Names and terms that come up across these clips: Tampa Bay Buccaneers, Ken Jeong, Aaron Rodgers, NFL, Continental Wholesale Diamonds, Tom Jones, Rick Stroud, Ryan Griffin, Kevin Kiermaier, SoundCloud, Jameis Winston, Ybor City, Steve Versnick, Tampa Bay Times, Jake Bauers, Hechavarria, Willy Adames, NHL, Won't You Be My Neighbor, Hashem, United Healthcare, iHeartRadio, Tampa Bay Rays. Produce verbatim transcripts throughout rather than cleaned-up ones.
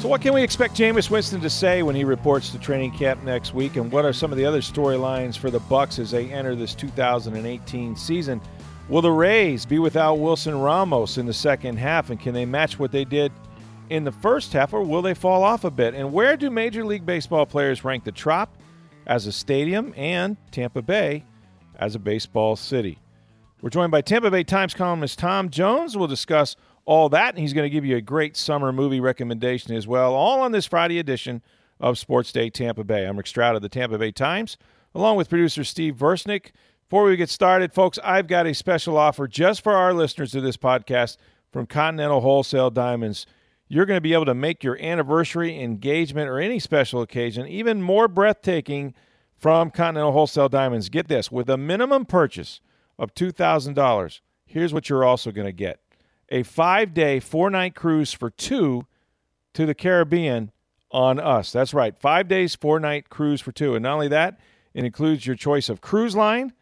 So what can we expect Jameis Winston to say when he reports to training camp next week? And what are some of the other storylines for the Bucs as they enter this two thousand eighteen season? Will the Rays be without Wilson Ramos in the second half? And can they match what they did in the first half, or will they fall off a bit? And where do Major League Baseball players rank the Trop as a stadium and Tampa Bay as a baseball city? We're joined by Tampa Bay Times columnist Tom Jones. We'll discuss all that, and he's going to give you a great summer movie recommendation as well, all on this Friday edition of Sports Day Tampa Bay. I'm Rick Stroud of the Tampa Bay Times, along with producer Steve Versnick. Before we get started, folks, I've got a special offer just for our listeners to this podcast from Continental Wholesale Diamonds. You're going to be able to make your anniversary, engagement, or any special occasion even more breathtaking from Continental Wholesale Diamonds. Get this, with a minimum purchase of two thousand dollars, here's what you're also going to get. A five-day, four-night cruise for two to the Caribbean on us. That's right, five days, four-night cruise for two. And not only that, it includes your choice of cruise line,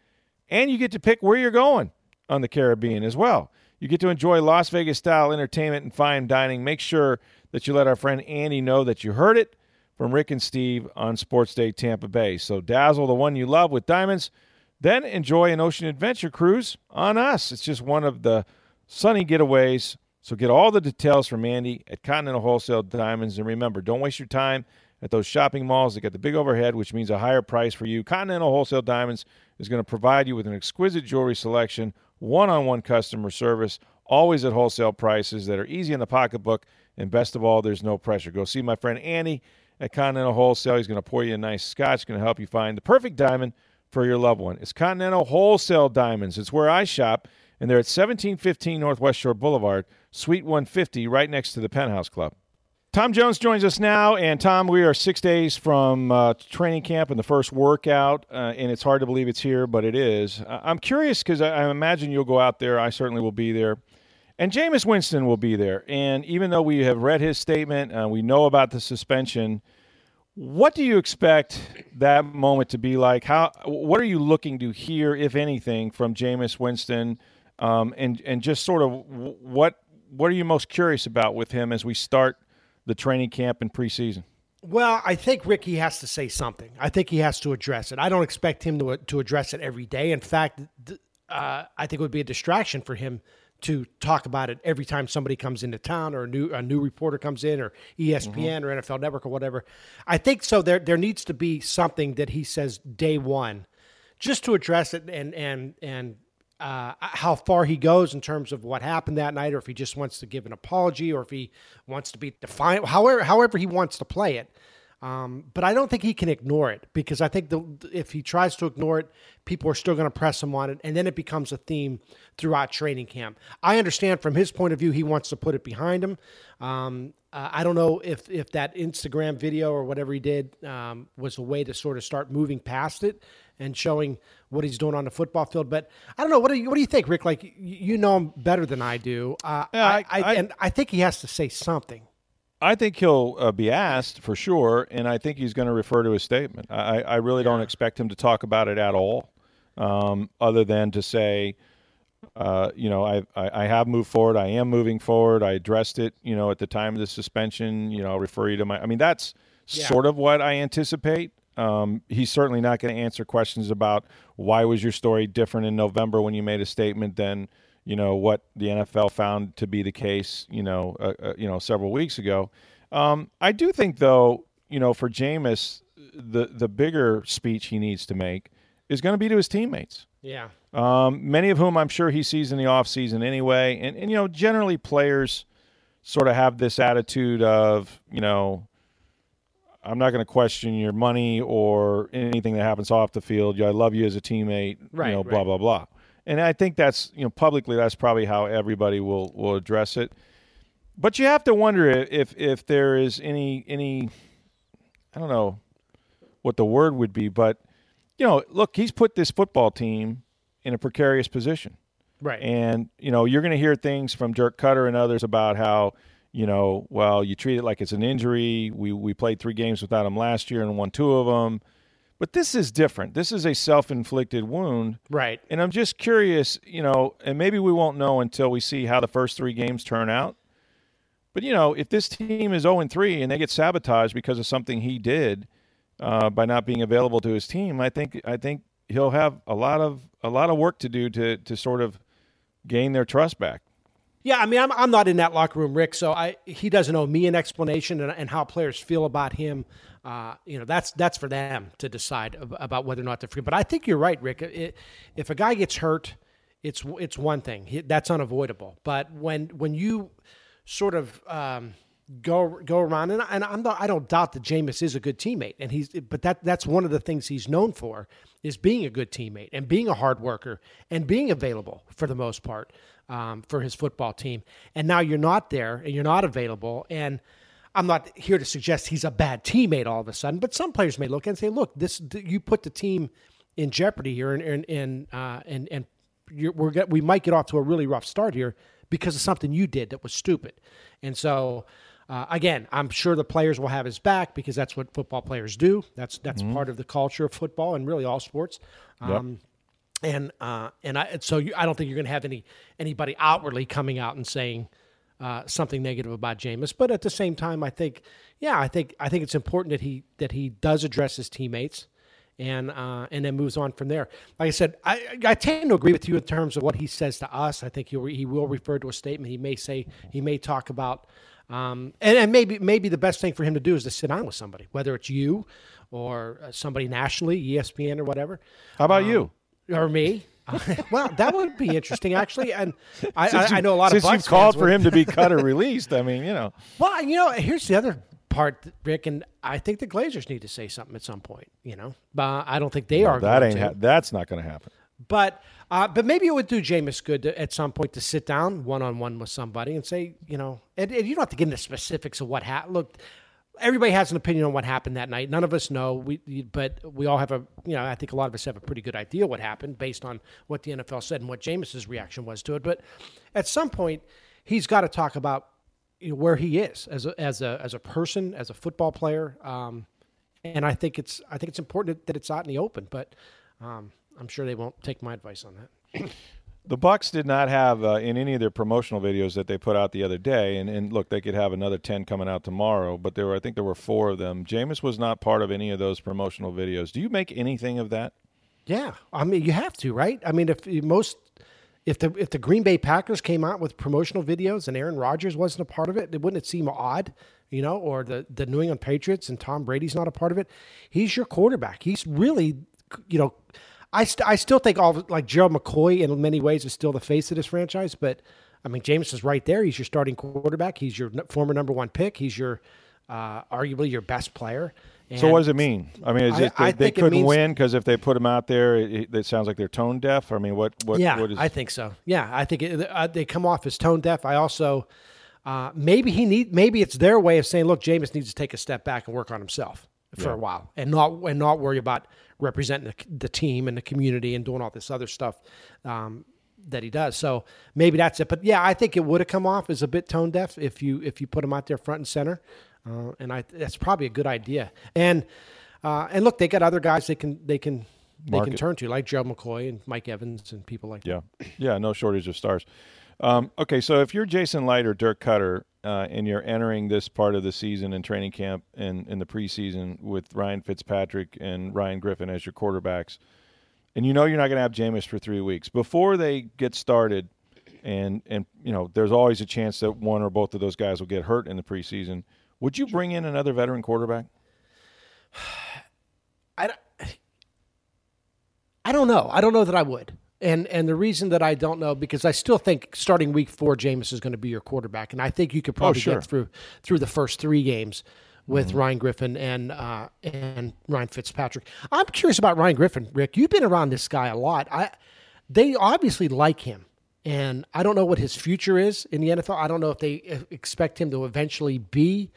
and you get to pick where you're going on the Caribbean as well. You get to enjoy Las Vegas-style entertainment and fine dining. Make sure that you let our friend Andy know that you heard it from Rick and Steve on Sports Day Tampa Bay. So dazzle the one you love with diamonds, then enjoy an ocean adventure cruise on us. It's just one of the sunny getaways. So get all the details from Andy at Continental Wholesale Diamonds. And remember, don't waste your time at those shopping malls that got the big overhead, which means a higher price for you. Continental Wholesale Diamonds is going to provide you with an exquisite jewelry selection, one-on-one customer service, always at wholesale prices that are easy in the pocketbook, and best of all, there's no pressure. Go see my friend Andy at Continental Wholesale. He's going to pour you a nice scotch, going to help you find the perfect diamond for your loved one. It's Continental Wholesale Diamonds. It's where I shop, and they're at seventeen fifteen Northwest Shore Boulevard, Suite one fifty, right next to the Penthouse Club. Tom Jones joins us now, and Tom, we are six days from uh, training camp and the first workout, uh, and it's hard to believe it's here, but it is. Uh, I'm curious because I, I imagine you'll go out there. I certainly will be there, and Jameis Winston will be there. And even though we have read his statement, uh, we know about the suspension. What do you expect that moment to be like? How? What are you looking to hear, if anything, from Jameis Winston, um, and and just sort of what what are you most curious about with him as we start the training camp and preseason? Well, I think Ricky has to say something. I think he has to address it. I don't expect him to to address it every day. In fact, th- uh, I think it would be a distraction for him to talk about it every time somebody comes into town or a new a new reporter comes in or E S P N mm-hmm. or N F L Network or whatever. I think so. There there needs to be something that he says day one, just to address it and and and. Uh, how far he goes in terms of what happened that night, or if he just wants to give an apology, or if he wants to be defiant, however, however he wants to play it. Um, but I don't think he can ignore it, because I think the, if he tries to ignore it, people are still going to press him on it. And then it becomes a theme throughout training camp. I understand from his point of view, he wants to put it behind him. Um, uh, I don't know if, if that Instagram video or whatever he did um, was a way to sort of start moving past it and showing what he's doing on the football field. But I don't know. What do you, what do you think, Rick? Like, you know him better than I do. Uh, yeah, I, I, I, and I think he has to say something. I think he'll uh, be asked for sure, and I think he's going to refer to his statement. I, I really don't expect him to talk about it at all, um, other than to say, uh, you know, I, I, I have moved forward. I am moving forward. I addressed it, you know, at the time of the suspension. You know, I'll refer you to my – I mean, that's yeah. sort of what I anticipate. Um, he's certainly not going to answer questions about why was your story different in November when you made a statement than – you know, what the N F L found to be the case, you know, uh, uh, you know, several weeks ago. Um, I do think, though, you know, for Jameis, the the bigger speech he needs to make is going to be to his teammates. Yeah. Um, many of whom I'm sure he sees in the offseason anyway. And, and, you know, generally players sort of have this attitude of, you know, I'm not going to question your money or anything that happens off the field. I love you as a teammate, right, you know, right. blah, blah, blah. And I think that's, you know, publicly that's probably how everybody will, will address it. But you have to wonder if if there is any any I don't know what the word would be, but you know, look, he's put this football team in a precarious position. Right. And, you know, you're going to hear things from Dirk Cutter and others about how, you know, well, you treat it like it's an injury. We we played three games without him last year and won two of them. But this is different. This is a self-inflicted wound. Right. And I'm just curious, you know, and maybe we won't know until we see how the first three games turn out. But, you know, if this team is oh and three and they get sabotaged because of something he did uh, by not being available to his team, I think I think he'll have a lot of a lot of work to do to to sort of gain their trust back. Yeah, I mean, I'm I'm not in that locker room, Rick, so I he doesn't owe me an explanation and, and how players feel about him. Uh, you know, that's that's for them to decide about whether or not they're free. But I think you're right, Rick. It, if a guy gets hurt, it's it's one thing. That's unavoidable. But when when you sort of um, go go around, and, and I'm not, I don't doubt that Jameis is a good teammate, and he's but that that's one of the things he's known for is being a good teammate and being a hard worker and being available for the most part. Um, for his football team. And now you're not there and you're not available. And I'm not here to suggest he's a bad teammate all of a sudden, but some players may look and say, look, this, you put the team in jeopardy here and, and, and, uh, and, and you're, we're get, we might get off to a really rough start here because of something you did that was stupid. And so, uh, again, I'm sure the players will have his back because that's what football players do. That's, that's mm-hmm. part of the culture of football and really all sports. Um, yep. And uh, and I so you, I don't think you're going to have any anybody outwardly coming out and saying uh, something negative about Jameis. But at the same time, I think, yeah, I think I think it's important that he that he does address his teammates, and uh, and then moves on from there. Like I said, I I tend to agree with you in terms of what he says to us. I think he he will refer to a statement. He may say he may talk about, um, and and maybe maybe the best thing for him to do is to sit down with somebody, whether it's you or somebody nationally, E S P N or whatever. How about um, you? Or me? Well, that would be interesting, actually. And I, I, I know a lot of Bucs fans. Since you've called for him to be cut or released, I mean, you know. Well, you know, here's the other part, Rick, and I think the Glazers need to say something at some point. You know, uh, I don't think they no, are. That going ain't. To. Ha- that's not going to happen. But, uh, but maybe it would do Jameis good to, at some point to sit down one on one with somebody and say, you know, and, and you don't have to get into specifics of what happened. Look. Everybody has an opinion on what happened that night. None of us know, we, but we all have a, you know, I think a lot of us have a pretty good idea what happened based on what the N F L said and what Jameis's reaction was to it. But at some point, he's got to talk about, you know, where he is as a, as a as a person, as a football player. Um, and I think it's I think it's important that it's out in the open. But um, I'm sure they won't take my advice on that. The Bucs did not have uh, in any of their promotional videos that they put out the other day, and, and look, they could have another ten coming out tomorrow, but there were, I think there were four of them. Jameis was not part of any of those promotional videos. Do you make anything of that? Yeah, I mean, you have to, right? I mean, if most, if the if the Green Bay Packers came out with promotional videos and Aaron Rodgers wasn't a part of it, wouldn't it seem odd, you know? Or the the New England Patriots and Tom Brady's not a part of it. He's your quarterback. He's really, you know. I, st- I still think all of, like Gerald McCoy in many ways is still the face of this franchise, but I mean Jameis is right there. He's your starting quarterback. He's your n- former number one pick. He's your uh, arguably your best player. And so what does it mean? I mean, is it I, they, I they couldn't it means, win because if they put him out there, it, it sounds like they're tone deaf. I mean, what? what yeah, what is... I think so. Yeah, I think it, uh, they come off as tone deaf. I also uh, maybe he need maybe it's their way of saying, look, Jameis needs to take a step back and work on himself for yeah. a while and not and not worry about representing the, the team and the community and doing all this other stuff um, that he does. So maybe that's it. But yeah, I think it would have come off as a bit tone deaf if you if you put him out there front and center. Uh, and I that's probably a good idea. And uh, and look, they got other guys they can they can they Market. can turn to, like Gerald McCoy and Mike Evans and people like yeah. that. Yeah, yeah, no shortage of stars. Um, okay, so if you're Jason Light or Dirk Cutter uh, and you're entering this part of the season and training camp and in the preseason with Ryan Fitzpatrick and Ryan Griffin as your quarterbacks, and you know you're not going to have Jameis for three weeks, before they get started, and, and you know there's always a chance that one or both of those guys will get hurt in the preseason, would you bring in another veteran quarterback? I, I don't know. I don't know that I would. And and the reason that I don't know, because I still think starting week four, Jameis is going to be your quarterback. And I think you could probably oh, sure. get through through the first three games with mm-hmm. Ryan Griffin and uh, and Ryan Fitzpatrick. I'm curious about Ryan Griffin, Rick. You've been around this guy a lot. I they obviously like him. And I don't know what his future is in the N F L. I don't know if they expect him to eventually be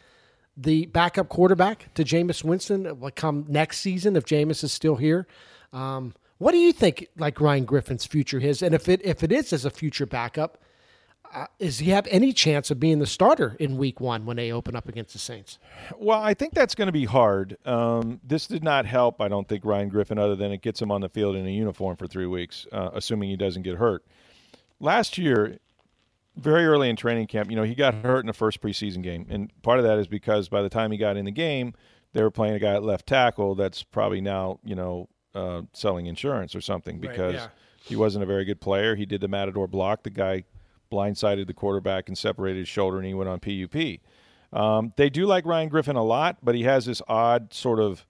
the backup quarterback to Jameis Winston. It will come next season if Jameis is still here. Um, what do you think, like, Ryan Griffin's future is? And if it if it is as a future backup, uh, is he have any chance of being the starter in week one when they open up against the Saints? Well, I think that's going to be hard. Um, this did not help, I don't think, Ryan Griffin, other than it gets him on the field in a uniform for three weeks, uh, assuming he doesn't get hurt. Last year, very early in training camp, you know, he got hurt in the first preseason game. And part of that is because by the time he got in the game, they were playing a guy at left tackle that's probably now, you know, uh, selling insurance or something, because right, yeah. he wasn't a very good player. He did the Matador block. The guy blindsided the quarterback and separated his shoulder, and he went on P U P. Um, they do like Ryan Griffin a lot, but he has this odd sort of,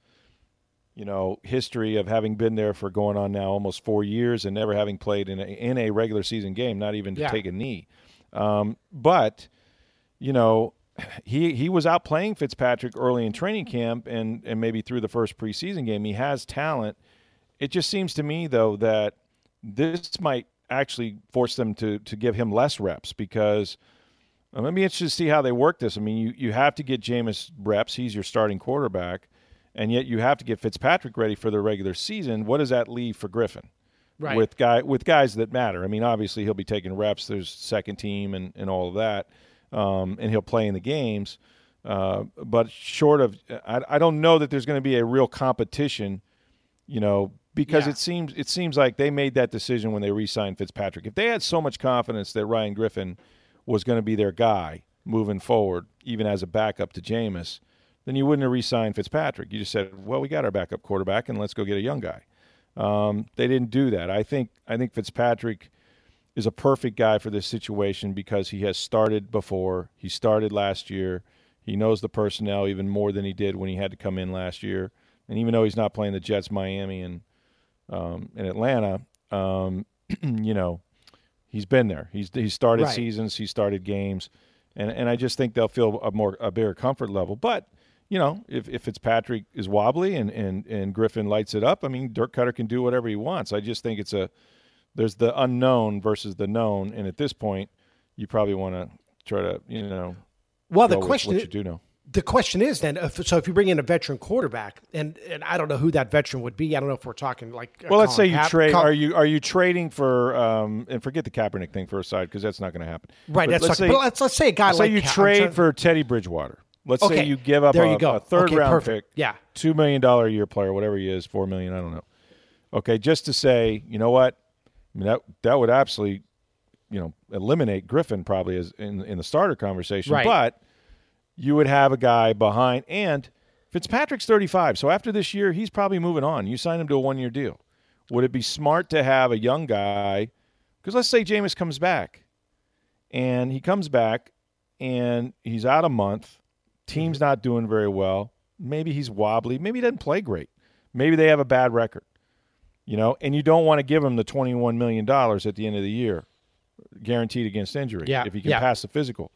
you know, history of having been there for going on now almost four years and never having played in a, in a regular season game, not even to yeah. take a knee. Um, but, you know, he he was out playing Fitzpatrick early in training camp and, and maybe through the first preseason game. He has talent. It just seems to me, though, that this might actually force them to to give him less reps, because I'm going to be interested to see how they work this. I mean, you, you have to get Jameis reps. He's your starting quarterback. And yet you have to get Fitzpatrick ready for the regular season. What does that leave for Griffin? Right. With guy with guys that matter. I mean, obviously he'll be taking reps. There's second team and, and all of that. Um, and he'll play in the games. Uh, but short of I, I don't know that there's going to be a real competition, you know, because yeah. it seems it seems like they made that decision when they re-signed Fitzpatrick. If they had so much confidence that Ryan Griffin was going to be their guy moving forward, even as a backup to Jameis, then you wouldn't have re-signed Fitzpatrick. You just said, well, we got our backup quarterback, and let's go get a young guy. Um, they didn't do that. I think I think Fitzpatrick is a perfect guy for this situation because he has started before. He started last year. He knows the personnel even more than he did when he had to come in last year. And even though he's not playing the Jets, Miami, and, um, and Atlanta, um, you know, he's been there. He's he started right. seasons. He started games. And and I just think they'll feel a more a bigger comfort level. But – you know, if, if Fitzpatrick is wobbly and, and, and Griffin lights it up, I mean, Dirk Cutter can do whatever he wants. I just think it's a – there's the unknown versus the known, and at this point, you probably want to try to, you know, well, the question what you do know. The question is then, if, so if you bring in a veteran quarterback, and, and I don't know who that veteran would be. I don't know if we're talking like well, let's say you Kaep- trade. Ka- are you are you trading for um, and forget the Kaepernick thing for a side, because that's not going to happen. Right. But that's let's, talking, say, but let's let's say a guy let's like say you Ka- trade trying- for Teddy Bridgewater. Let's okay. say you give up you a, a third-round okay, pick, yeah. two million dollars a year player, whatever he is, four million dollars, I don't know. Okay, just to say, you know what, I mean, that that would absolutely, you know, eliminate Griffin probably as in, in the starter conversation. Right. But you would have a guy behind, and Fitzpatrick's thirty-five, so after this year, he's probably moving on. You sign him to a one-year deal. Would it be smart to have a young guy? Because let's say Jameis comes back, and he comes back, and he's out a month. Team's not doing very well. Maybe he's wobbly. Maybe he doesn't play great. Maybe they have a bad record, you know, and you don't want to give him the twenty-one million dollars at the end of the year, guaranteed against injury, yeah, if he can yeah. pass the physical.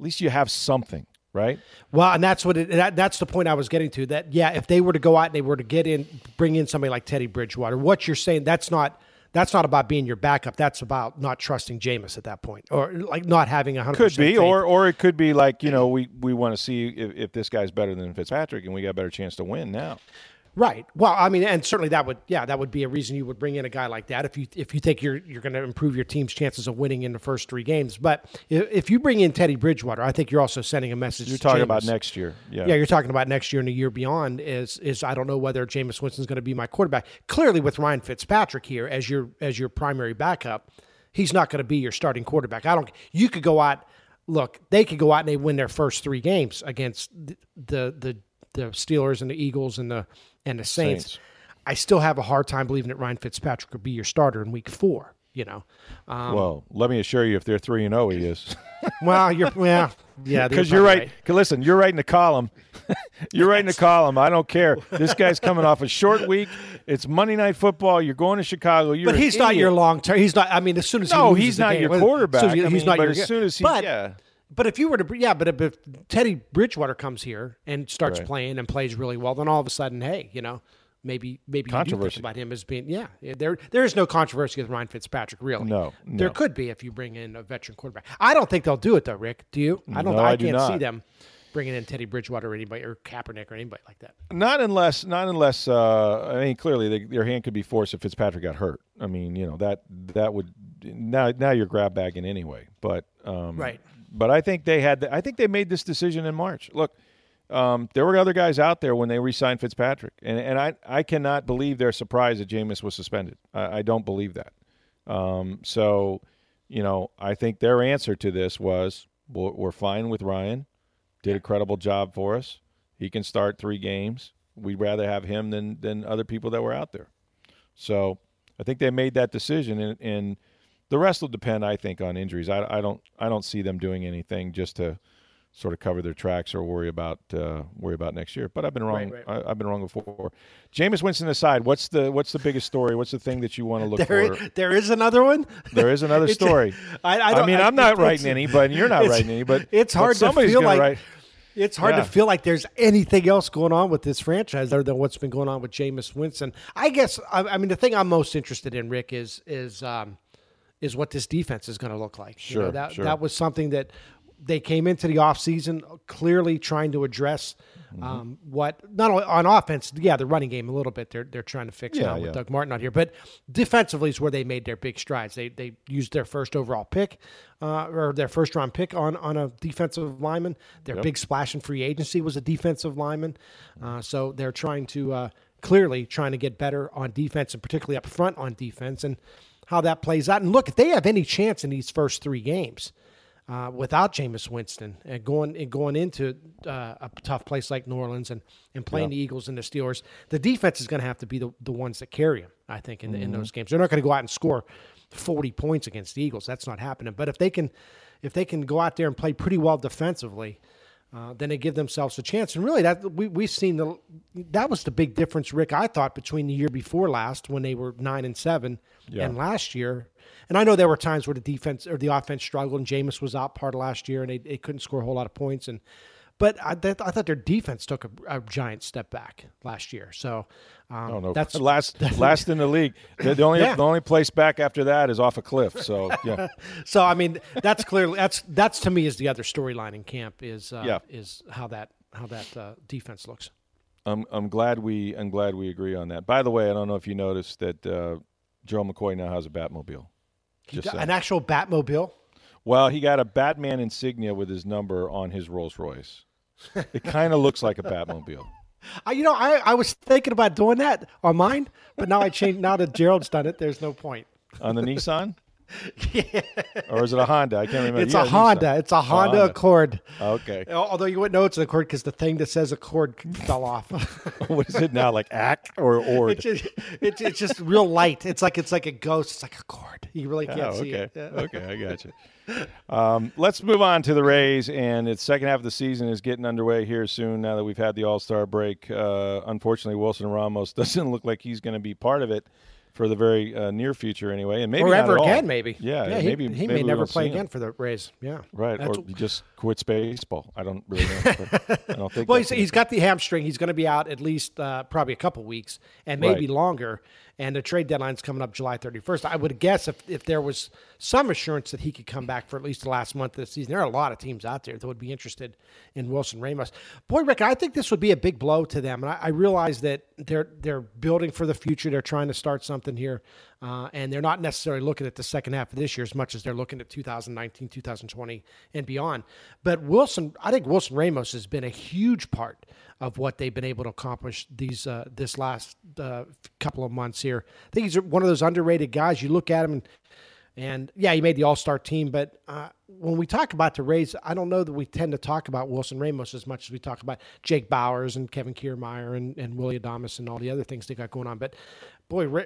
At least you have something, right? Well, and that's what it, that, that's the point I was getting to, that, yeah, if they were to go out and they were to get in, bring in somebody like Teddy Bridgewater, what you're saying, that's not – that's not about being your backup. That's about not trusting Jameis at that point, or like not having a hundred. Could be, faith. or or it could be like, you know, we, we want to see if, if this guy's better than Fitzpatrick, and we got a better chance to win now. Right. Well, I mean, and certainly that would yeah that would be a reason you would bring in a guy like that if you if you think you're you're going to improve your team's chances of winning in the first three games. But if you bring in Teddy Bridgewater, I think you're also sending a message. You're to talking Jameis. About next year. Yeah. Yeah, you're talking about next year and the year beyond. Is is I don't know whether Jameis Winston's going to be my quarterback. Clearly, with Ryan Fitzpatrick here as your as your primary backup, he's not going to be your starting quarterback. I don't. You could go out. Look, they could go out and they win their first three games against the the. the the Steelers and the Eagles and the and the Saints. Saints. I still have a hard time believing that Ryan Fitzpatrick could be your starter in week four, you know. Um, well, let me assure you, if they're three and oh, he is. Well, you're well, yeah. Because you're right. right. Listen, you're right in the column. You're right in the column. I don't care. This guy's coming off a short week. It's Monday Night Football. You're going to Chicago. You're but he's an not idiot. Your long-term. He's not – I mean, as soon as he No, he's not game, your quarterback. As soon as, I he's mean, not but your as soon as he – yeah. But if you were to, yeah, but if, if Teddy Bridgewater comes here and starts right. playing and plays really well, then all of a sudden, hey, you know, Maybe maybe you do think about him as being, yeah, there there is no controversy with Ryan Fitzpatrick, really. No, no. There could be if you bring in a veteran quarterback. I don't think they'll do it, though, Rick. Do you? I don't. No, I, I do can't not. see them bringing in Teddy Bridgewater or anybody or Kaepernick or anybody like that. Not unless, not unless. Uh, I mean, clearly they, their hand could be forced if Fitzpatrick got hurt. I mean, you know that that would now now you're grab bagging anyway. But um, right. But I think they had. The, I think they made this decision in March. Look. Um, there were other guys out there when they re-signed Fitzpatrick, and and I, I cannot believe they're surprised that Jameis was suspended. I, I don't believe that. Um, so, you know, I think their answer to this was, we're, we're fine with Ryan, did a credible job for us. He can start three games. We'd rather have him than than other people that were out there. So I think they made that decision, and, and the rest will depend, I think, on injuries. I, I don't I don't see them doing anything just to – sort of cover their tracks or worry about uh, worry about next year. But I've been wrong. Right, right. I, I've been wrong before. Jameis Winston aside, what's the what's the biggest story? What's the thing that you want to look there for? Is, there is another one. There is another story. I, I, don't, I mean, I, I'm not writing any, but you're not writing any. But it's hard but to feel like write. it's hard yeah. to feel like there's anything else going on with this franchise other than what's been going on with Jameis Winston. I guess I, I mean the thing I'm most interested in, Rick, is is um, is what this defense is going to look like. Sure, you know, that sure. that was something that. They came into the offseason clearly trying to address um, mm-hmm. what not only on offense, yeah, the running game a little bit. They're they're trying to fix yeah, it out yeah. with Doug Martin out here, but defensively is where they made their big strides. They they used their first overall pick uh, or their first round pick on on a defensive lineman. Their yep. big splash in free agency was a defensive lineman, uh, so they're trying to uh, clearly trying to get better on defense and particularly up front on defense and how that plays out. And look, if they have any chance in these first three games. Uh, without Jameis Winston and going and going into uh, a tough place like New Orleans and, and playing yeah. the Eagles and the Steelers, the defense is going to have to be the, the ones that carry them, I think, in, mm-hmm. in those games. They're not going to go out and score forty points against the Eagles. That's not happening. But if they can if they can go out there and play pretty well defensively, uh, then they give themselves a chance. And really, that we, we've seen the that was the big difference, Rick, I thought, between the year before last when they were nine and seven yeah. and last year. And I know there were times where the defense or the offense struggled, and Jameis was out part of last year, and they, they couldn't score a whole lot of points. And but I, th- I thought their defense took a, a giant step back last year. So um, oh, no. that's last last in the league. The, the only yeah. the only place back after that is off a cliff. So yeah. so I mean, that's clearly that's that's to me is the other storyline in camp is uh, yeah. is how that how that uh, defense looks. I'm I'm glad we I'm glad we agree on that. By the way, I don't know if you noticed that uh, Gerald McCoy now has a Batmobile. Just an saying. Actual Batmobile? Well, he got a Batman insignia with his number on his Rolls Royce. It kind of looks like a Batmobile. I, you know, I, I was thinking about doing that on mine, but now I changed. Now that Gerald's done it, there's no point. On the Nissan? Yeah. Or is it a Honda? I can't remember. It's yeah, a Honda. Nissan. It's a Honda, Honda Accord. Okay. Although you wouldn't know it's an Accord because the thing that says Accord fell off. What is it now? Like A C or Ord? It's just, it's, it's just real light. It's like it's like a ghost. It's like Accord. You really can't oh, okay. see it. Yeah. Okay, I got you. Um, let's move on to the Rays, and its second half of the season is getting underway here soon. Now that we've had the All-Star break, uh, unfortunately, Wilson Ramos doesn't look like he's going to be part of it. For the very uh, near future, anyway, and maybe or ever again, all. maybe. Yeah, yeah he, maybe he may maybe never play again him. for the Rays. Yeah, right. That's or he just quits baseball. I don't really know. But I don't think. Well, he's, he's got the hamstring. He's going to be out at least uh, probably a couple weeks and maybe right. longer. And the trade deadline's coming up July thirty-first. I would guess if, if there was some assurance that he could come back for at least the last month of the season, there are a lot of teams out there that would be interested in Wilson Ramos. Boy, Rick, I think this would be a big blow to them. And I, I realize that they're they're building for the future. They're trying to start something here. Uh, and they're not necessarily looking at the second half of this year as much as they're looking at two thousand nineteen, two thousand twenty, and beyond. But Wilson, I think Wilson Ramos has been a huge part of what they've been able to accomplish these uh, this last uh, couple of months here. I think he's one of those underrated guys. You look at him, and, and yeah, he made the All-Star team. But uh, when we talk about the Rays, I don't know that we tend to talk about Wilson Ramos as much as we talk about Jake Bauers and Kevin Kiermaier and, and Willy Adames and all the other things they got going on. But, boy, Ra-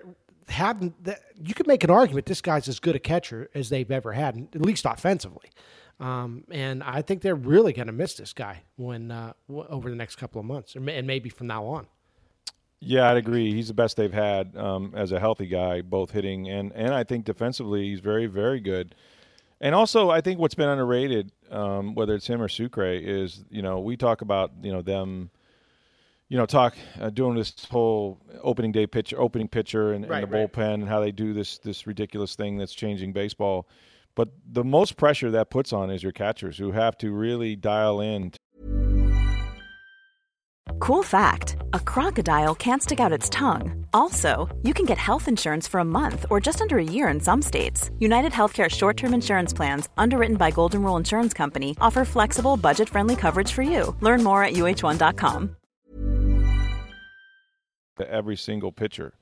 having that, you could make an argument this guy's as good a catcher as they've ever had, at least offensively. Um, and I think they're really going to miss this guy when uh, w- over the next couple of months, or may- and maybe from now on. Yeah, I'd agree. He's the best they've had um, as a healthy guy, both hitting and and I think defensively he's very, very good. And also, I think what's been underrated, um, whether it's him or Sucre, is you know we talk about you know them. you know, talk uh, doing this whole opening day pitch, opening pitcher, and, right, and the right. bullpen, and how they do this this ridiculous thing that's changing baseball. But the most pressure that puts on is your catchers, who have to really dial in. Cool fact, a crocodile can't stick out its tongue. Also, you can get health insurance for a month or just under a year in some states. United Healthcare short-term insurance plans, underwritten by Golden Rule Insurance Company, offer flexible, budget-friendly coverage for you. Learn more at U H one dot com. Every single pitcher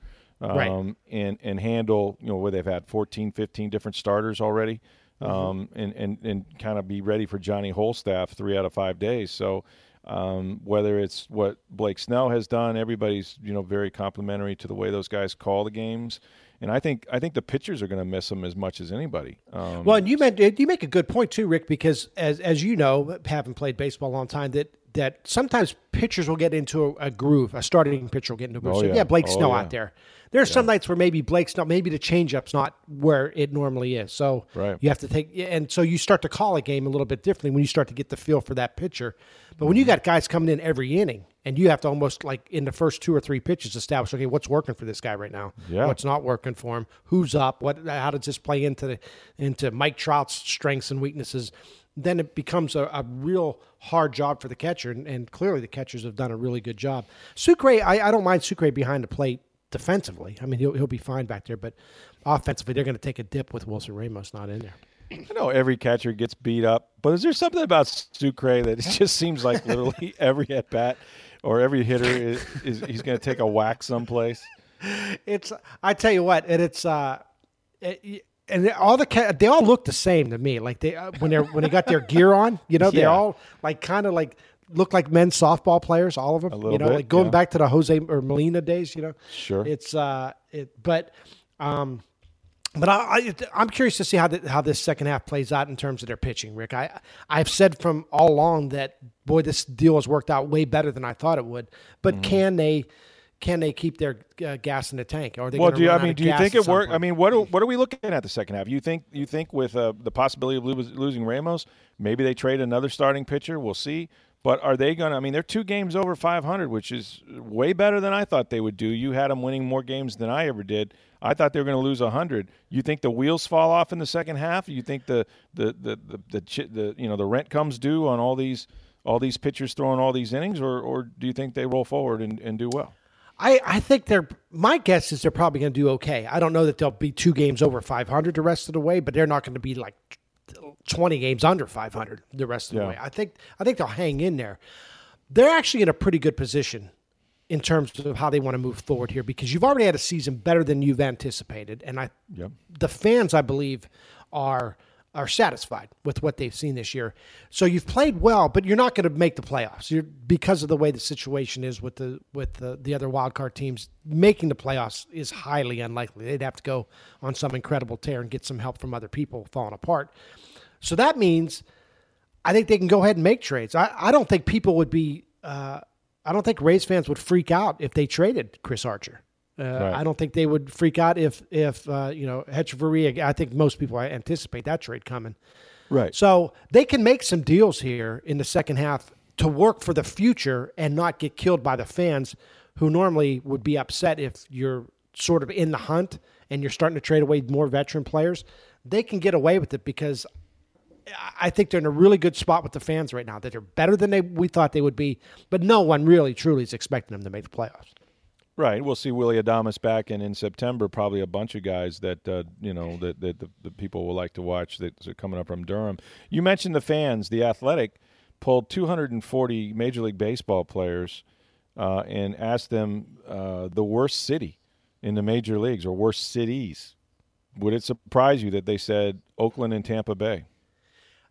um, right. and, and handle, you know, where they've had fourteen, fifteen different starters already, mm-hmm. um, and, and, and kind of be ready for Johnny Holstaff three out of five days. So, Um, whether it's what Blake Snell has done, everybody's, you know, very complimentary to the way those guys call the games. And I think I think the pitchers are going to miss them as much as anybody. Um, well, and you, meant, you make a good point too, Rick, because as as you know, having played baseball a long time, that that sometimes pitchers will get into a, a groove. A starting pitcher will get into a groove. Oh, so yeah. yeah, Blake oh, Snell yeah. out there. There are yeah. some nights where maybe Blake Snell, maybe the changeup's not where it normally is. So right. you have to take, and so you start to call a game a little bit differently when you start to get the feel for that pitcher. But when you got guys coming in every inning, and you have to almost like in the first two or three pitches establish, okay, what's working for this guy right now? Yeah. What's not working for him? Who's up? What? How does this play into the, into Mike Trout's strengths and weaknesses? Then it becomes a, a real hard job for the catcher, and, and clearly the catchers have done a really good job. Sucre, I, I don't mind Sucre behind the plate defensively. I mean, he'll he'll be fine back there, but offensively they're going to take a dip with Wilson Ramos not in there. I know every catcher gets beat up, but is there something about Sucre that it just seems like literally every at bat or every hitter is, is he's going to take a whack someplace? It's I tell you what, and it's uh, it, and all the they all look the same to me. Like they uh, when they when they got their gear on, you know, yeah. they all like kind of like look like men's softball players, all of them. A little you know, bit, like going yeah. back to the Jose or Molina days. You know, sure. It's uh, it but um. But I, I, I'm curious to see how the, how this second half plays out in terms of their pitching, Rick. I, I've said from all along that, boy, this deal has worked out way better than I thought it would. But mm-hmm. can they can they keep their uh, gas in the tank? Or are they well, do you, I mean, do you think it worked? I mean, what are, what are we looking at the second half? You think you think with uh, the possibility of losing Ramos, maybe they trade another starting pitcher? We'll see. But are they going to – I mean, they're two games over five hundred, which is way better than I thought they would do. You had them winning more games than I ever did. I thought they were going to lose one hundred. You think the wheels fall off in the second half? You think the the the the, the, the you know the rent comes due on all these all these pitchers throwing all these innings, or or do you think they roll forward and, and do well? I, I think they're – my guess is they're probably going to do okay. I don't know that they'll be two games over five hundred the rest of the way, but they're not going to be like twenty games under five hundred the rest of yeah. the way. I think I think they'll hang in there. They're actually in a pretty good position in terms of how they want to move forward here, because you've already had a season better than you've anticipated. And I, yep. the fans, I believe, are are satisfied with what they've seen this year. So you've played well, but you're not going to make the playoffs. You're because of the way the situation is with the with the, the other wild card teams. Making the playoffs is highly unlikely. They'd have to go on some incredible tear and get some help from other people falling apart. So that means I think they can go ahead and make trades. I, I don't think people would be uh, I don't think Rays fans would freak out if they traded Chris Archer. Uh, right. I don't think they would freak out if, if uh, you know, Hechavarria. I think most people anticipate that trade coming. Right. So they can make some deals here in the second half to work for the future and not get killed by the fans, who normally would be upset if you're sort of in the hunt and you're starting to trade away more veteran players. They can get away with it because I think they're in a really good spot with the fans right now, that they're better than they we thought they would be, but no one really truly is expecting them to make the playoffs. Right. We'll see Willy Adames back, and in September, probably a bunch of guys that, uh, you know, that, that the, the people will like to watch that are coming up from Durham. You mentioned the fans. The Athletic pulled two hundred forty Major League Baseball players uh, and asked them uh, the worst city in the major leagues, or worst cities. Would it surprise you that they said Oakland and Tampa Bay?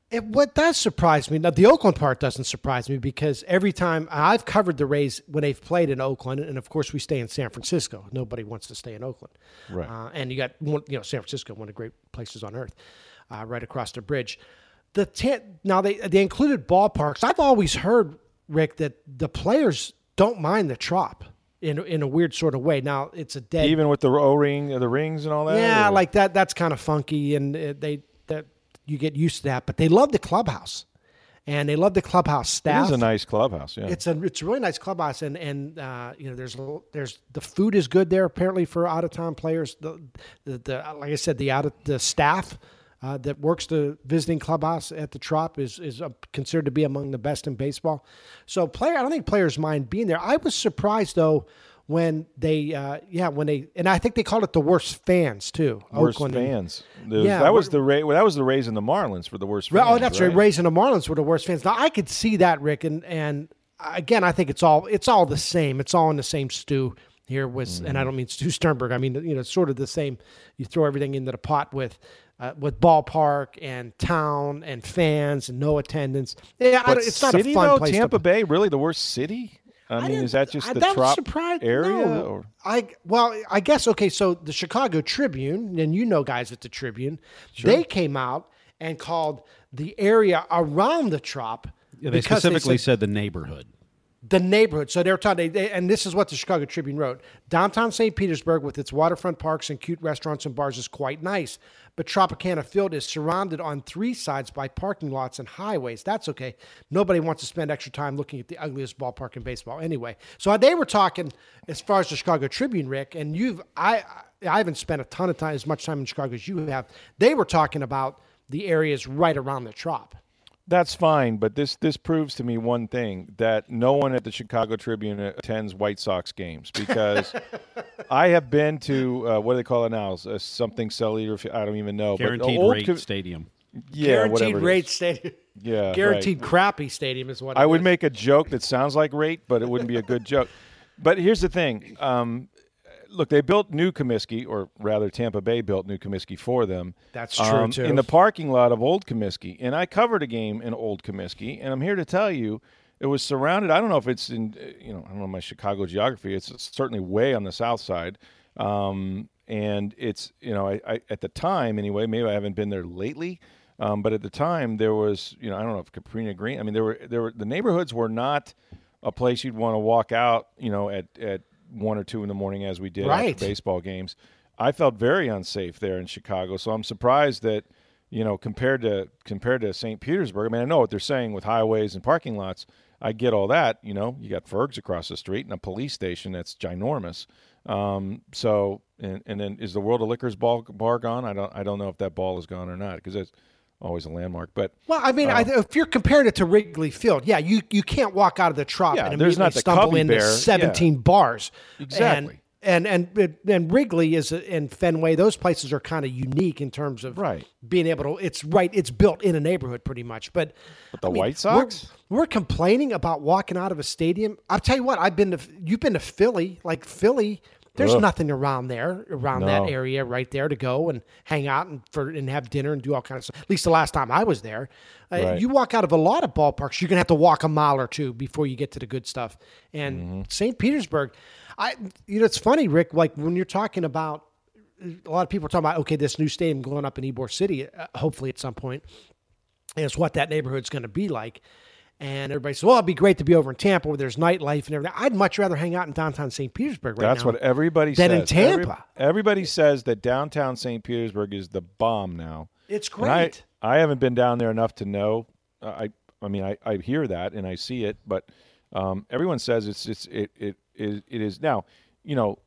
It, what does surprise me, now the Oakland part doesn't surprise me, because every time I've covered the Rays when they've played in Oakland, and of course we stay in San Francisco. Nobody wants to stay in Oakland. Right. Uh, and you got, you know, San Francisco, one of the great places on earth, uh, right across the bridge. The tent, now they, they included ballparks. I've always heard, Rick, that the players don't mind the Trop. In in a weird sort of way. Now it's a dead, even with the O ring, the rings, and all that. Yeah, or? like that. That's kind of funky, and they that you get used to that. But they love the clubhouse, and they love the clubhouse staff. It is a nice clubhouse, yeah. It's a it's a really nice clubhouse, and and uh, you know, there's there's the food is good there apparently for out of town players. The, the the like I said, the out of the staff uh, that works the visiting clubhouse at the Trop is is uh, considered to be among the best in baseball. So player, I don't think players mind being there. I was surprised though. When they, uh, yeah, when they, and I think they called it the worst fans too. Worst Oakland. fans. The, yeah, that was the Ray. Well, that was the Rays and the Marlins for the worst. fans, Oh, that's right. right. Rays and the Marlins were the worst fans. Now I could see that, Rick, and and again, I think it's all it's all the same. It's all in the same stew here with, mm. and I don't mean Stu Sternberg. I mean, you know, sort of the same. You throw everything into the pot with. Uh, with ballpark and town and fans and no attendance. Yeah, I don't, it's not city, a fun though, place. Tampa to, Bay, really the worst city. I, I mean, is that just the that Trop area? No. Or? I well, I guess okay. So the Chicago Tribune, and you know, guys at the Tribune, sure. they came out and called the area around the Trop. Yeah, they specifically they said, said the neighborhood. The neighborhood. So they were talking, they, and this is what the Chicago Tribune wrote: downtown Saint Petersburg, with its waterfront parks and cute restaurants and bars, is quite nice. But Tropicana Field is surrounded on three sides by parking lots and highways. That's okay. Nobody wants to spend extra time looking at the ugliest ballpark in baseball anyway. So they were talking as far as the Chicago Tribune, Rick, and you've I I haven't spent a ton of time, as much time in Chicago as you have. They were talking about the areas right around the Trop. That's fine, but this this proves to me one thing, that no one at the Chicago Tribune attends White Sox games, because I have been to, uh, what do they call it now, uh, something cellular, I don't even know. Guaranteed but Rate co- Stadium. Yeah, Guaranteed whatever Rate Stadium. Yeah, Guaranteed right. Crappy Stadium is what I it would is. Make a joke that sounds like Rate, but it wouldn't be a good joke. But here's the thing. Um, look, they built New Comiskey, or rather Tampa Bay built New Comiskey for them. That's true, um, too. In the parking lot of Old Comiskey. And I covered a game in Old Comiskey, and I'm here to tell you it was surrounded. I don't know if it's in, you know, I don't know my Chicago geography. It's certainly way on the south side. Um, and it's, you know, I, I at the time anyway, maybe I haven't been there lately, um, but at the time there was, you know, I don't know if Caprina Green. I mean, there were, there were the neighborhoods were not a place you'd want to walk out, you know, at, at, one or two in the morning as we did right. after baseball games. I felt very unsafe there in Chicago, so I'm surprised that, you know, compared to compared to Saint Petersburg, I mean, I know what they're saying with highways and parking lots. I get all that, you know. You got Fergs across the street and a police station that's ginormous. Um, so, and, and then is the World of Liquor's ball, bar gone? I don't I don't know if that ball is gone or not, because it's always a landmark. But well, I mean, um, I, if you're comparing it to Wrigley Field, yeah, you, you can't walk out of the Trop yeah, and immediately not the stumble into bear. seventeen yeah. bars. Exactly. And and and, and Wrigley is and Fenway, those places are kind of unique in terms of right. being able to. It's right. It's built in a neighborhood pretty much. But, but the I mean, White Sox, we're, we're complaining about walking out of a stadium. I'll tell you what. I've been to. You've been to Philly, like Philly. There's Ugh. nothing around there, around no. that area right there to go and hang out and for and have dinner and do all kinds of stuff. At least the last time I was there. Uh, right. You walk out of a lot of ballparks, you're going to have to walk a mile or two before you get to the good stuff. And mm-hmm. Saint Petersburg, I you know, it's funny, Rick, like when you're talking about, a lot of people are talking about, okay, this new stadium going up in Ybor City, uh, hopefully at some point, and it's what that neighborhood's going to be like. And everybody says, well, it'd be great to be over in Tampa where there's nightlife and everything. I'd much rather hang out in downtown Saint Petersburg right That's now. That's what everybody than says. Than in Tampa. Every, everybody says that downtown Saint Petersburg is the bomb now. It's great. I, I haven't been down there enough to know. Uh, I I mean, I, I hear that and I see it, but um, everyone says it's, it's it, it, it, it is. Now, you know,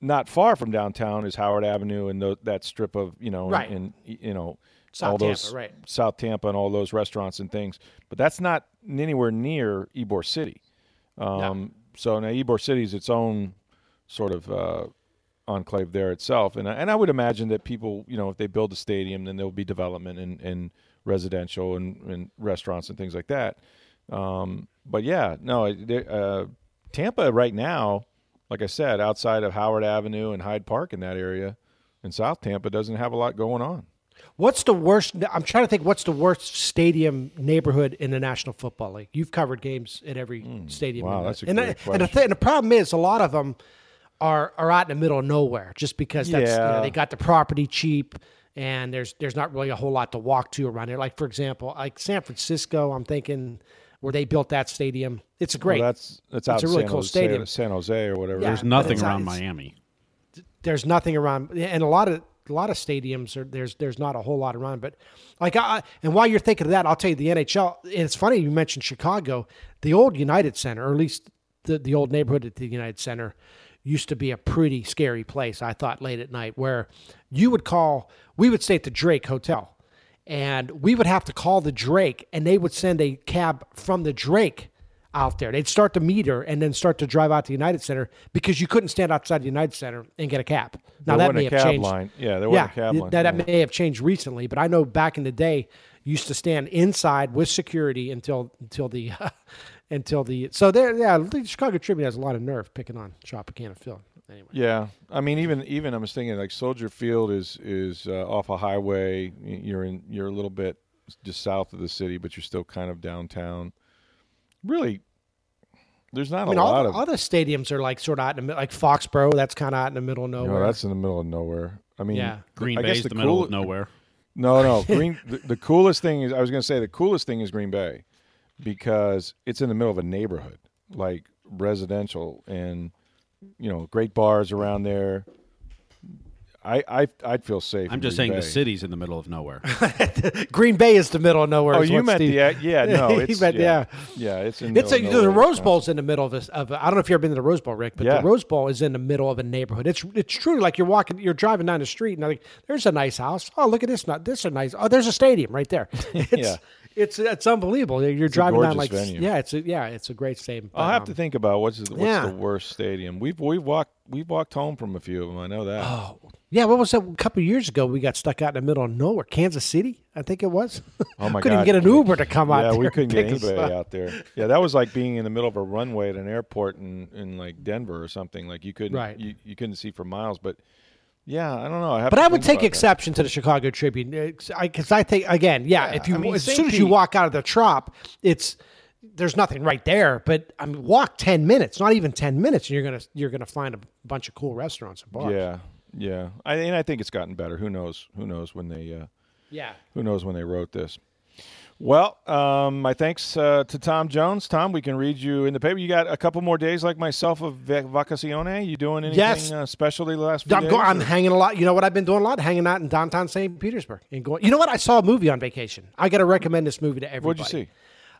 not far from downtown is Howard Avenue and the, that strip of, you know, right. and, and, you know, South all Tampa, those, right. South Tampa and all those restaurants and things. But that's not anywhere near Ybor City. Um, no. So now Ybor City is its own sort of uh, enclave there itself. And, and I would imagine that people, you know, if they build a stadium, then there'll be development and, and residential and, and restaurants and things like that. Um, but, yeah, no, uh, Tampa right now, like I said, outside of Howard Avenue and Hyde Park in that area, in South Tampa doesn't have a lot going on. What's the worst? I'm trying to think. What's the worst stadium neighborhood in the National Football League? You've covered games at every mm, stadium. Wow, that's a and, great I, and, the th- and the problem is a lot of them are are out in the middle of nowhere, just because that's, yeah. you know, they got the property cheap, and there's there's not really a whole lot to walk to around there. Like for example, like San Francisco, I'm thinking where they built that stadium. It's a great. Well, that's that's out it's a really San cool Jose, stadium, San Jose or whatever. Yeah, there's nothing around Miami. There's nothing around, and a lot of. a lot of stadiums are, there's there's not a whole lot around. But like, I, and while you're thinking of that, I'll tell you the N H L. It's funny you mentioned Chicago. The old United Center, or at least the the old neighborhood at the United Center, used to be a pretty scary place, I thought, late at night, where you would call, we would stay at the Drake Hotel, and we would have to call the Drake, and they would send a cab from the Drake out there. They'd start the meter and then start to drive out to the United Center because you couldn't stand outside the United Center and get a cab. Now there that may a have cab changed. Line. Yeah, there yeah, was a cab line. That, that may have changed recently, but I know back in the day, you used to stand inside with security until until the uh, until the so there yeah. The Chicago Tribune has a lot of nerve picking on Tropicana Field. Anyway. Yeah, I mean even even I'm just thinking like Soldier Field is is uh, off a highway. You're in you're a little bit just south of the city, but you're still kind of downtown. Really, there's not I mean, a lot all the, of... All the stadiums are like sort of out in the middle, like Foxborough, that's kind of out in the middle of nowhere. No, that's in the middle of nowhere. I mean, yeah. Green I Bay guess is the, the middle cool- of nowhere. No, no. Green. the, the coolest thing is, I was going to say, the coolest thing is Green Bay because it's in the middle of a neighborhood, like residential and, you know, great bars around there. I, I, I'd feel safe. I'm just saying the city's in the middle of nowhere. Green Bay is the middle of nowhere. Oh, you meant the, uh, yeah, no. It's, meant, yeah. yeah, yeah, it's in the it's middle a, of nowhere. The Rose Bowl's in the middle of this. Of, I don't know if you've ever been to the Rose Bowl, Rick, but yeah. the Rose Bowl is in the middle of a neighborhood. It's it's truly like you're walking, you're driving down the street and I think, there's a nice house. Oh, look at this. Not This is nice. Oh, there's a stadium right there. It's, yeah. It's it's unbelievable. You're it's driving down like venue. yeah, it's a, yeah, it's a great stadium. I'll but, have um, to think about what's the, what's yeah. the worst stadium. We've we've walked we've walked home from a few of them. I know that. Oh yeah, what was that? A couple of years ago, we got stuck out in the middle of nowhere, Kansas City, I think it was. Oh my couldn't god, couldn't get an Uber to come out. Yeah, there we couldn't get anybody stuff. out there. Yeah, that was like being in the middle of a runway at an airport in, in like Denver or something. Like you couldn't right. you, you couldn't see for miles, but. Yeah, I don't know. I but I would take exception that. to the Chicago Tribune because I, I think again, yeah. yeah if you I mean, as soon as you walk out of the Trop, it's there's nothing right there. But I mean, walk ten minutes, not even ten minutes, and you're gonna you're gonna find a bunch of cool restaurants and bars. Yeah, yeah. I and I think it's gotten better. Who knows? Who knows when they? Uh, yeah. Who knows when they wrote this? Well, um, my thanks uh, to Tom Jones. Tom, we can read you in the paper. You got a couple more days like myself of vacacione. You doing anything yes. uh, special the last few I'm days? Go- I'm hanging a lot. You know what I've been doing a lot? Hanging out in downtown Saint Petersburg. and going. You know what? I saw a movie on vacation. I got to recommend this movie to everybody. What'd you see?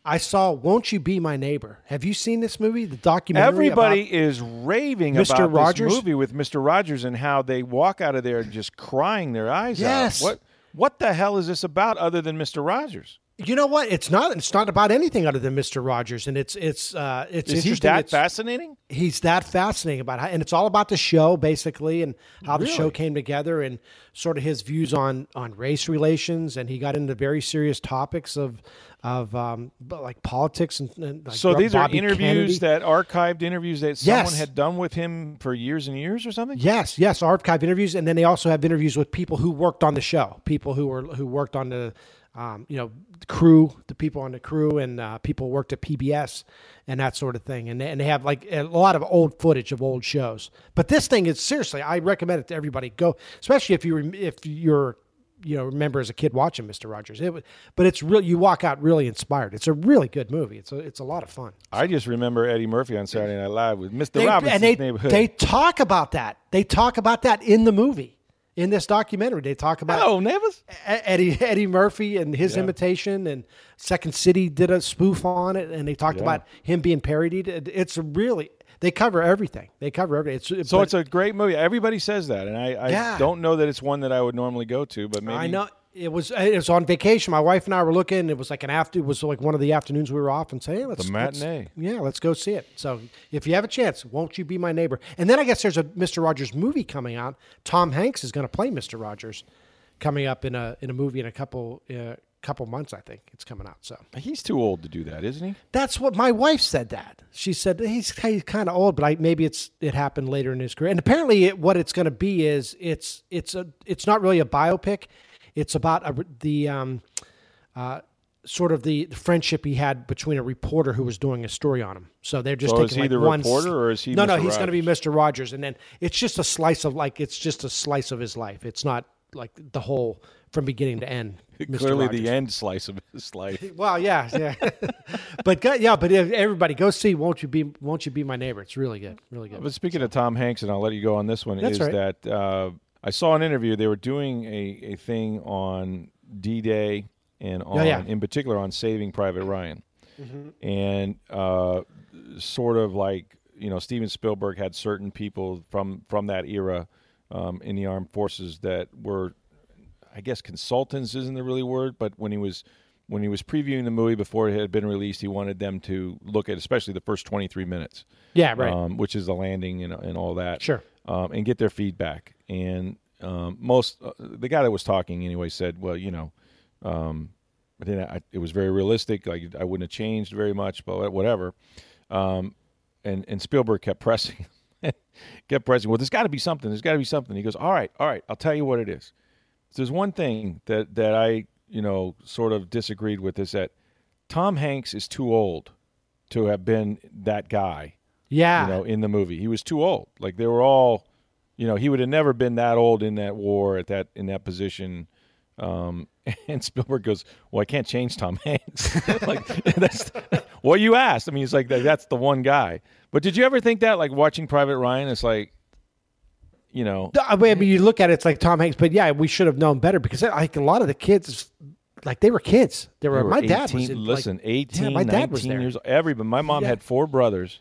I saw Won't You Be My Neighbor. Have you seen this movie? The documentary Everybody about is raving Mister about Rogers. This movie with Mister Rogers and how they walk out of there just crying their eyes yes. out. What, what the hell is this about other than Mister Rogers? You know what? It's not. It's not about anything other than Mister Rogers, and it's it's uh, it's Is interesting. He's that it's, fascinating. He's that fascinating about how, and it's all about the show basically, and how really? the show came together, and sort of his views on on race relations, and he got into very serious topics of of um, like politics and, and like so these Bobby are interviews Kennedy. that archived interviews that someone yes. had done with him for years and years or something. Yes, yes, archived interviews, and then they also have interviews with people who worked on the show, people who were who worked on the. Um, you know, the crew, the people on the crew, and uh, people worked at P B S and that sort of thing. And they, and they have like a lot of old footage of old shows. But this thing is seriously, I recommend it to everybody. Go, especially if you if you're you know remember as a kid watching Mister Rogers. It was, but it's real. You walk out really inspired. It's a really good movie. It's a it's a lot of fun. I just remember Eddie Murphy on Saturday Night Live with Mister They, Robinson's they, neighborhood. They talk about that. They talk about that in the movie. In this documentary, they talk about oh, Nevis? Eddie Eddie Murphy and his yeah. imitation, and Second City did a spoof on it, and they talked yeah. about him being parodied. It's really they cover everything. They cover everything. It's, so it's a great movie. Everybody says that, and I, I yeah. don't know that it's one that I would normally go to, but maybe I know it was. It was on vacation. My wife and I were looking. And it was like an after. It was like one of the afternoons we were off, and say, hey, let's the matinee. Let's, yeah, let's go see it. So if you have a chance, Won't You Be My Neighbor? And then I guess there's a Mister Rogers movie coming out. Tom Hanks is going to play Mister Rogers, coming up in a in a movie in a couple uh, couple months. I think it's coming out. So he's too old to do that, isn't he? That's what my wife said. That she said he's, he's kind of old, but I, maybe it's it happened later in his career. And apparently, it, what it's going to be is it's it's a it's not really a biopic. It's about a, the um, uh, sort of the, the friendship he had between a reporter who was doing a story on him. So they're just so taking is he like the one reporter, sl- or is he? No, Mister no, he's going to be Mister Rogers, and then it's just a slice of like it's just a slice of his life. It's not like the whole from beginning to end. Mister Clearly, Rogers. The end slice of his life. Well, yeah, yeah, but yeah, but everybody go see Won't You Be Won't You Be My Neighbor? It's really good, really good. But speaking so. of Tom Hanks, and I'll let you go on this one. That's is right. that. Uh, I saw an interview. They were doing a, a thing on D-Day and on, oh, yeah. in particular on Saving Private Ryan. Mm-hmm. And uh, sort of like, you know, Steven Spielberg had certain people from, from that era um, in the armed forces that were, I guess consultants isn't the really word, but when he was when he was previewing the movie before it had been released, he wanted them to look at especially the first twenty-three minutes. Yeah, right. Um, which is the landing and, and all that. Sure. Um, and get their feedback. And um, most uh, the guy that was talking anyway said, well, you know, um, but then I, it was very realistic. Like I wouldn't have changed very much, but whatever. Um, and and Spielberg kept pressing, kept pressing. Well, there's got to be something. There's got to be something. He goes, all right, all right. I'll tell you what it is. So there's one thing that, that I, you know, sort of disagreed with is that Tom Hanks is too old to have been that guy. Yeah. You know, in the movie. He was too old. Like they were all, you know, he would have never been that old in that war at that, in that position. Um, and Spielberg goes, well, I can't change Tom Hanks. Like that's well, you asked. I mean, it's like, that's the one guy, but did you ever think that like watching Private Ryan, it's like, you know, I mean, you look at it, it's like Tom Hanks, but yeah, we should have known better because like a lot of the kids, like they were kids. They were, they were my eighteen, dad was listen, like, eighteen, yeah, my dad nineteen was there. Years old. Everybody, my mom yeah. had four brothers.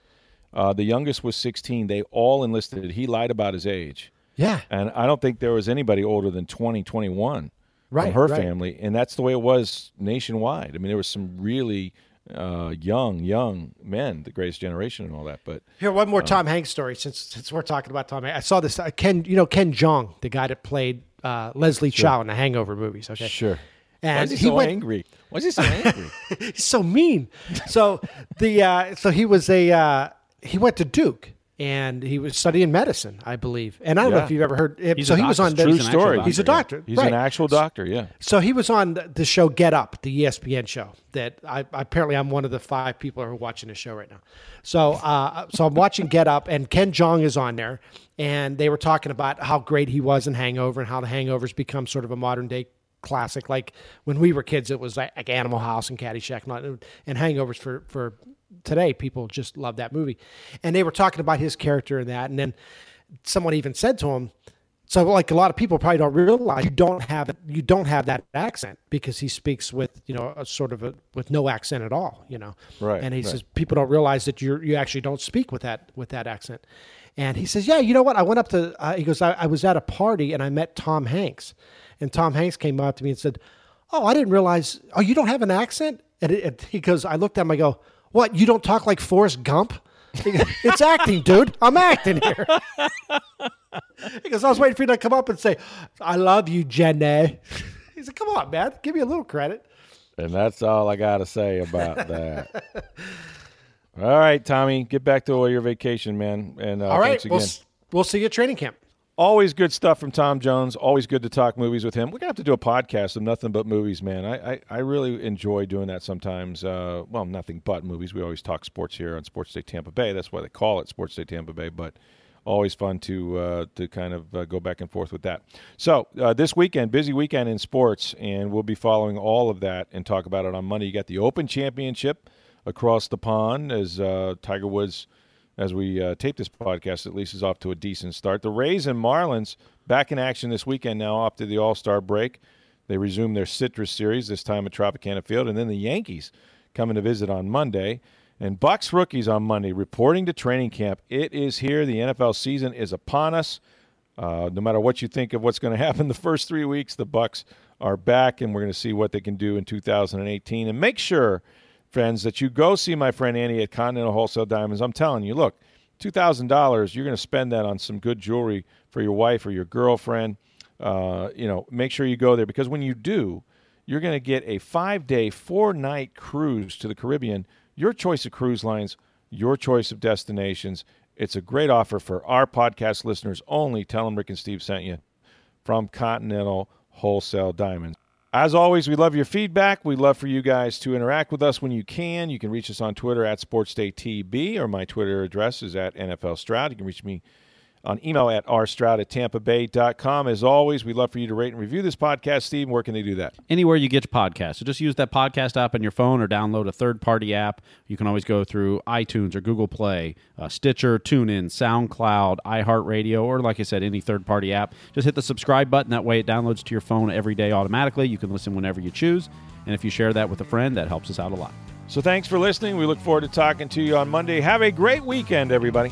Uh, the youngest was sixteen. They all enlisted. He lied about his age. Yeah. And I don't think there was anybody older than twenty, twenty-one right, from her right. family. And that's the way it was nationwide. I mean, there was some really uh, young, young men, the Greatest Generation and all that. But here, one more um, Tom Hanks story since since we're talking about Tom Hanks. I saw this. Uh, Ken, you know, Ken Jeong, the guy that played uh, Leslie sure. Chow in the Hangover movies. Okay. Sure. And Why is he, he so went, angry? Why is he so angry? He's so mean. So, the, uh, so he was a... Uh, He went to Duke and he was studying medicine, I believe. And I don't yeah. know if you've ever heard him. He's so he was on the true story. Doctor, he's a doctor. Yeah. He's right. an actual doctor, yeah. So he was on the show Get Up, the E S P N show that I apparently I'm one of the five people who are watching the show right now. So uh, so I'm watching Get Up and Ken Jeong is on there and they were talking about how great he was in Hangover and how the Hangover's become sort of a modern day classic. Like when we were kids, it was like Animal House and Caddyshack and, and Hangovers for, for today, people just love that movie. And they were talking about his character and that. And then someone even said to him, so like a lot of people probably don't realize you don't have, you don't have that accent because he speaks with, you know, a sort of a, with no accent at all, you know? Right. And he right. says, people don't realize that you you actually don't speak with that, with that accent. And he says, yeah, you know what? I went up to, uh, he goes, I, I was at a party and I met Tom Hanks and Tom Hanks came up to me and said, oh, I didn't realize, oh, you don't have an accent. And, it, and he goes, I looked at him, I go, what, you don't talk like Forrest Gump? It's acting, dude. I'm acting here. Because I was waiting for you to come up and say, I love you, Jenny. He said, come on, man. Give me a little credit. And that's all I got to say about that. All right, Tommy. Get back to your vacation, man. And uh, all right, thanks again. We'll, we'll see you at training camp. Always good stuff from Tom Jones. Always good to talk movies with him. We're going to have to do a podcast of nothing but movies, man. I, I, I really enjoy doing that sometimes. Uh, well, nothing but movies. We always talk sports here on Sports Day Tampa Bay. That's why they call it Sports Day Tampa Bay, but always fun to uh, to kind of uh, go back and forth with that. So uh, this weekend, busy weekend in sports, and we'll be following all of that and talk about it on Monday. You got the Open Championship across the pond as uh, Tiger Woods as we uh, tape this podcast, at least, is off to a decent start. The Rays and Marlins back in action this weekend now after the All-Star break. They resume their Citrus Series, this time at Tropicana Field. And then the Yankees coming to visit on Monday. And Bucks rookies on Monday reporting to training camp. It is here. The N F L season is upon us. Uh, no matter what you think of what's going to happen the first three weeks, the Bucks are back, and we're going to see what they can do in two thousand eighteen. And make sure... friends, that you go see my friend Andy at Continental Wholesale Diamonds. I'm telling you, look, two thousand dollars, you're going to spend that on some good jewelry for your wife or your girlfriend. Uh, you know, make sure you go there because when you do, you're going to get a five-day, four-night cruise to the Caribbean, your choice of cruise lines, your choice of destinations. It's a great offer for our podcast listeners only. Tell them Rick and Steve sent you from Continental Wholesale Diamonds. As always, we love your feedback. We'd love for you guys to interact with us when you can. You can reach us on Twitter at SportsDayTB, or my Twitter address is at N F L Stroud. You can reach me on email at r stroud at tampa bay dot com. As always, we'd love for you to rate and review this podcast. Steve, where can they do that? Anywhere you get your podcast. So just use that podcast app on your phone or download a third-party app. You can always go through iTunes or Google Play, uh, Stitcher, TuneIn, SoundCloud, iHeartRadio, or like I said, any third-party app. Just hit the subscribe button. That way it downloads to your phone every day automatically. You can listen whenever you choose. And if you share that with a friend, that helps us out a lot. So thanks for listening. We look forward to talking to you on Monday. Have a great weekend, everybody.